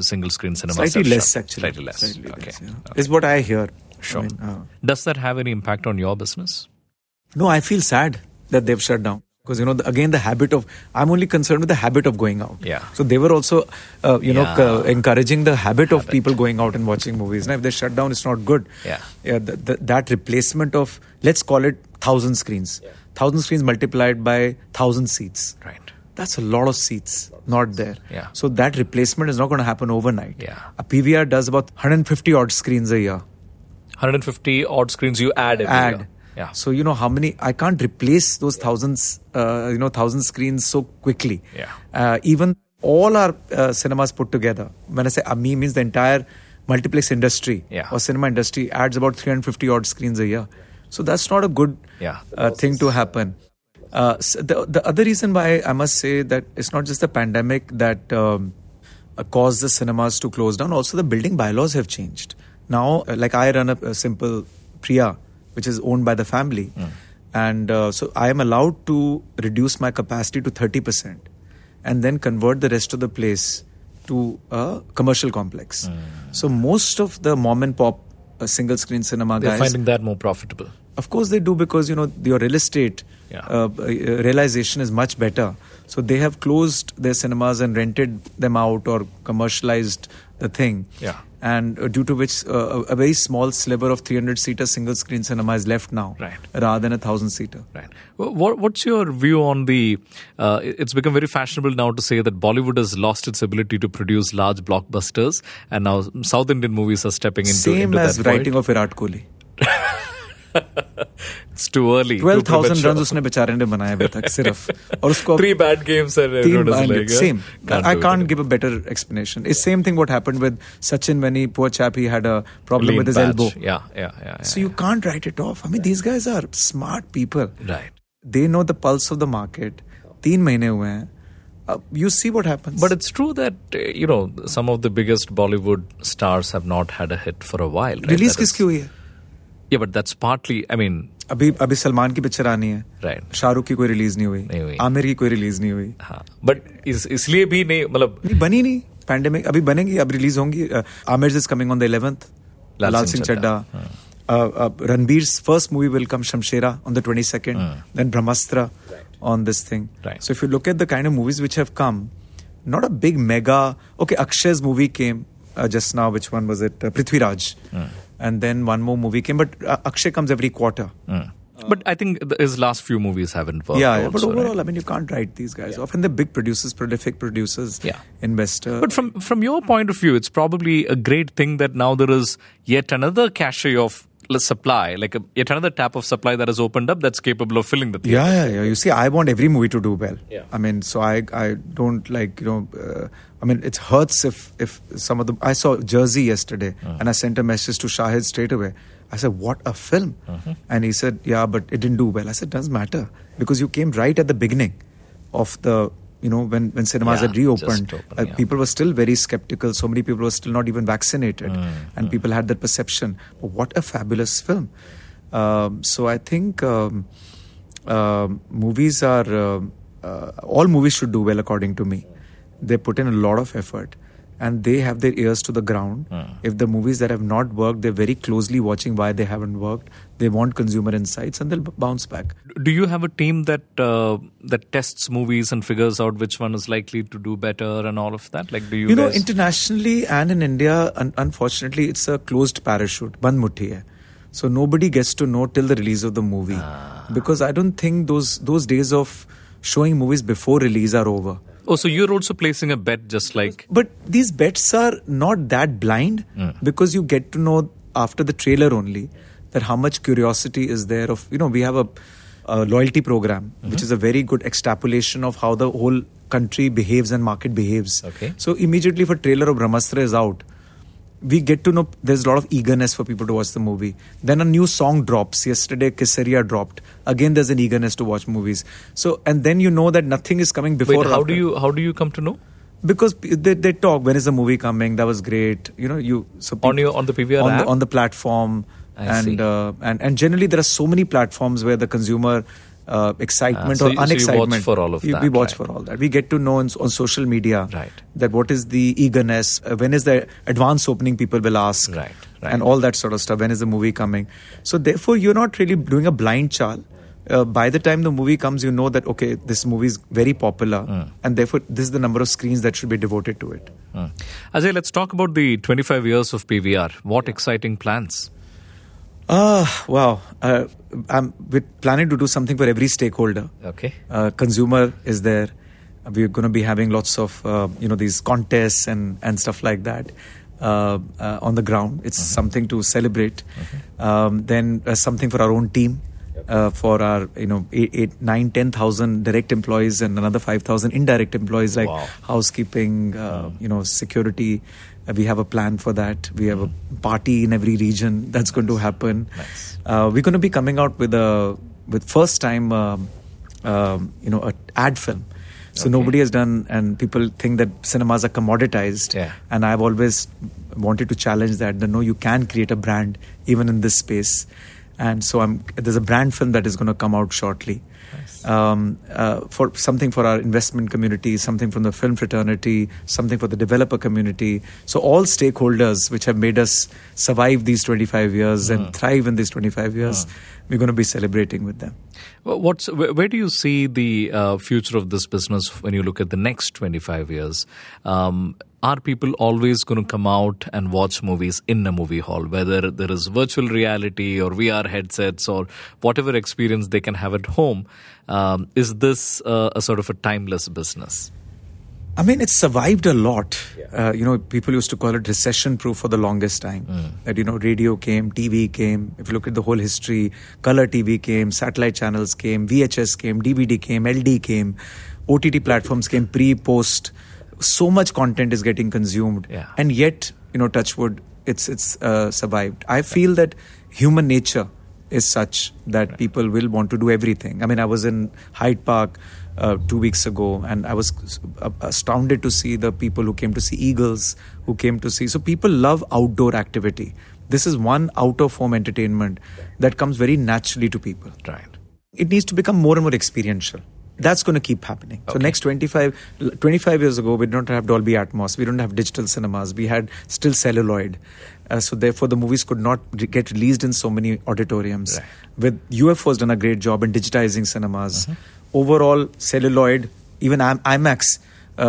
single-screen cinemas. Slightly less, actually. Okay. Is what I hear. Sure. I mean, does that have any impact on your business? No, I feel sad that they've shut down. Because, again, I'm only concerned with the habit of going out. Yeah. So they were also, encouraging the habit of people going out and watching movies. Now, if they shut down, it's not good. Yeah. That replacement of, let's call it 1,000 screens. Yeah. 1,000 screens multiplied by 1,000 seats. Right. That's a lot of seats not there. Yeah. So that replacement is not going to happen overnight. Yeah. A PVR does about 150 odd screens a year. 150 odd screens you add every year. Yeah. So how many I can't replace those thousands, 1,000 screens so quickly. Yeah. Even all our cinemas put together. When I say AMI means the entire multiplex industry or cinema industry adds about 350 odd screens a year. So that's not a good thing to happen. So the other reason why I must say that it's not just the pandemic that caused the cinemas to close down. Also, the building bylaws have changed. Now, like I run a simple Priya, which is owned by the family. Mm. And so I am allowed to reduce my capacity to 30% and then convert the rest of the place to a commercial complex. Mm. So most of the mom and pop single screen cinema guys... They're finding that more profitable. Of course they do because, your real estate realization is much better. So they have closed their cinemas and rented them out or commercialized the thing. Yeah. And due to which a very small sliver of 300-seater single-screen cinema is left now rather than a 1,000-seater. Right. What's your view on the... it's become very fashionable now to say that Bollywood has lost its ability to produce large blockbusters and now South Indian movies are stepping into that. Same as writing of Virat Kohli. It's too early. 12,000 runs usne bechare ne banaya abhi tak sirf. Aur usko 3 bad games and everyone is like same. I can't give a better explanation. It's same thing what happened with Sachin when he, poor chap, he had a problem with his elbow. Yeah. So you can't write it off. I mean, these guys are smart people. Right. They know the pulse of the market. 3 mahine hue hain. You see what happens. But it's true that, some of the biggest Bollywood stars have not had a hit for a while. Right? Release kiski hui hai? Yeah, but that's partly, I mean... Abhi Salman ki picture aani hai. Right. Shah Rukh ki koi release nahi hui. Aamir ki koi release nahi hui. Haan. But isliye bhi nahi, matlab... Nahi, bani nahi. Pandemic, abhi banengi, abhi release hongi. Aamir's is coming on the 11th. Lal Singh Chadda. Ranbir's first movie will come, Shamshera, on the 22nd. Then Brahmastra on this thing. Right. So if you look at the kind of movies which have come, not a big mega... Okay, Akshay's movie came... just now, which one was it? Prithviraj. And then one more movie came. But Akshay comes every quarter. But I think his last few movies haven't worked. Yeah, also, but overall, right? I mean, you can't write these guys off. And they're big producers, prolific producers, investors. But from your point of view, it's probably a great thing that now there is yet another cachet of supply, like yet another tap of supply that has opened up that's capable of filling the theater. Yeah. You see, I want every movie to do well. Yeah. I mean, so I don't like, you know, I mean, it hurts if some of them. I saw Jersey yesterday and I sent a message to Shahid straight away. I said, what a film. And he said, yeah, but it didn't do well. I said, doesn't matter, because you came right at the beginning of the, you know, when cinemas had reopened. People were still very skeptical. So many people were still not even vaccinated. And people had that perception. But what a fabulous film. So I think movies are, all movies should do well according to me. They put in a lot of effort. And they have their ears to the ground. If the movies that have not worked, they're very closely watching why they haven't worked. They want consumer insights and they'll bounce back. Do you have a team that tests movies and figures out which one is likely to do better and all of that? Like, do you know, internationally and in India, unfortunately, it's a closed parachute. Band muthi hai. So nobody gets to know till the release of the movie. Because I don't think those days of showing movies before release are over. Oh, so you're also placing a bet just like... But these bets are not that blind because you get to know after the trailer only that how much curiosity is there of... You know, we have a loyalty program which is a very good extrapolation of how the whole country behaves and market behaves. Okay. So immediately if a trailer of Brahmastra is out, we get to know there's a lot of eagerness for people to watch the movie. Then a new song drops. Yesterday, Kesariya dropped. Again, there's an eagerness to watch movies. So, and then you know that nothing is coming before. Wait, how do you come to know? Because they talk. When is the movie coming? That was great. You know, on the PVR app? On the platform. And generally there are so many platforms where the consumer excitement or unexcitement. So you watch for all of that. We watch for all that. We get to know on social media that what is the eagerness, when is the advance opening people will ask and all that sort of stuff, when is the movie coming. So therefore you're not really doing a blind chal. By the time the movie comes, you know that, okay, this movie is very popular and therefore this is the number of screens that should be devoted to it. Ajay, let's talk about the 25 years of PVR. What exciting plans? Wow. We're planning to do something for every stakeholder. Okay. Consumer is there. We're going to be having lots of, these contests and stuff like that on the ground. It's something to celebrate. Then something for our own team, for our, 8, 9, 10,000 direct employees and another 5,000 indirect employees like housekeeping, security. We have a plan for that. We have a party in every region that's going to happen. Nice. We're going to be coming out with first time, an ad film. So nobody has done, and people think that cinemas are commoditized. Yeah. And I've always wanted to challenge that. No, you can create a brand even in this space. And so there's a brand film that is going to come out shortly. Nice. For something for our investment community, something from the film fraternity, something for the developer community. So all stakeholders which have made us survive these 25 years and thrive in these 25 years, we're going to be celebrating with them. Well, where do you see the future of this business when you look at the next 25 years? Are people always going to come out and watch movies in a movie hall, whether there is virtual reality or VR headsets or whatever experience they can have at home? Is this a sort of a timeless business? I mean, it survived a lot. People used to call it recession-proof for the longest time. That, radio came, TV came. If you look at the whole history, color TV came, satellite channels came, VHS came, DVD came, LD came, OTT platforms came, pre, post. So much content is getting consumed, and yet, touch wood, it's survived. I feel that human nature is such that people will want to do everything. I mean, I was in Hyde Park 2 weeks ago, and I was astounded to see the people who came to see eagles, who came to see. So people love outdoor activity. This is one out-of-home entertainment that comes very naturally to people. Right. It needs to become more and more experiential. That's going to keep happening. Okay. So next 25 years ago, we did not have Dolby Atmos. We don't have digital cinemas. We had still celluloid. So therefore, the movies could not get released in so many auditoriums. Right. With UFO's done a great job in digitizing cinemas. Overall, celluloid, even IMAX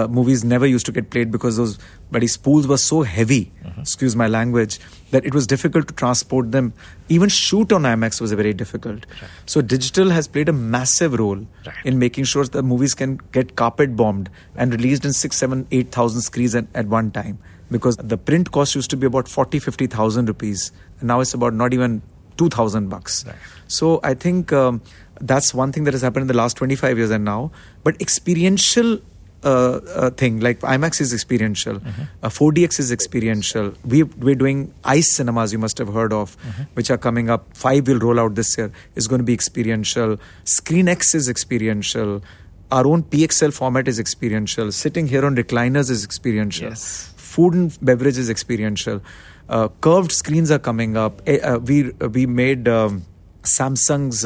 movies never used to get played because those but his spools were so heavy, excuse my language, that it was difficult to transport them. Even shoot on IMAX was very difficult. Right. So digital has played a massive role in making sure that movies can get carpet bombed and released in 6, 7, 8,000 screens at one time. Because the print cost used to be about 40, 50,000 rupees. And now it's about not even 2,000 bucks. Right. So I think that's one thing that has happened in the last 25 years and now. But experiential thing, like IMAX is experiential, 4DX is experiential. We're doing ICE cinemas, you must have heard of, which are coming up. 5 will roll out this year. It's going to be experiential. ScreenX is experiential. Our own PXL format is experiential. Sitting here on recliners is experiential. Yes. Food and beverage is experiential. Curved screens are coming up. We made Samsung's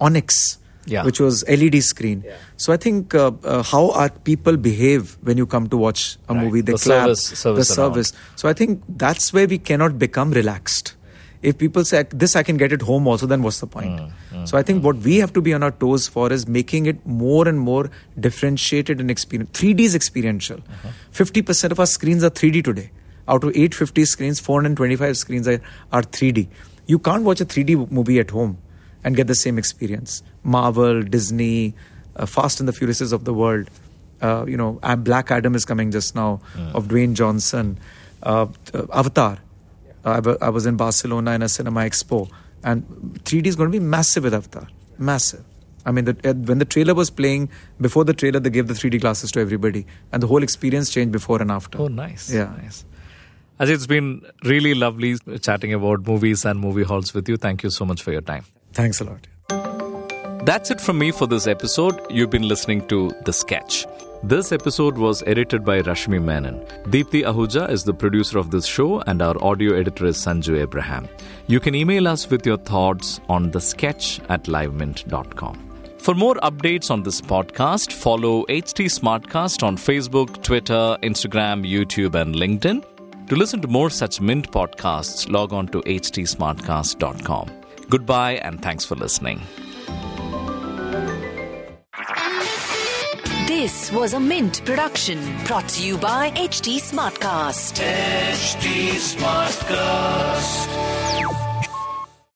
Onyx, which was LED screen. Yeah. So I think how our people behave when you come to watch a movie, they clap, the service. So I think that's where we cannot become relaxed. If people say, this I can get at home also, then what's the point? So I think what we have to be on our toes for is making it more and more differentiated and experiential. 3D is experiential. 50% of our screens are 3D today. Out of 850 screens, 425 screens are 3D. You can't watch a 3D movie at home and get the same experience. Marvel, Disney, Fast and the Furious of the world. You know, Black Adam is coming just now, of Dwayne Johnson. Avatar. I was in Barcelona in a cinema expo. And 3D is going to be massive with Avatar. Massive. I mean, when the trailer was playing, before the trailer, they gave the 3D glasses to everybody. And the whole experience changed before and after. Oh, nice. Yeah. Nice. Ajay, it's been really lovely chatting about movies and movie halls with you. Thank you so much for your time. Thanks a lot. That's it from me for this episode. You've been listening to The Sketch. This episode was edited by Rashmi Menon. Deepthi Ahuja is the producer of this show and our audio editor is Sanju Abraham. You can email us with your thoughts on thesketch@livemint.com. For more updates on this podcast, follow HT Smartcast on Facebook, Twitter, Instagram, YouTube and LinkedIn. To listen to more such Mint podcasts, log on to htsmartcast.com. Goodbye and thanks for listening. This was a Mint production brought to you by HT Smartcast. HT Smartcast.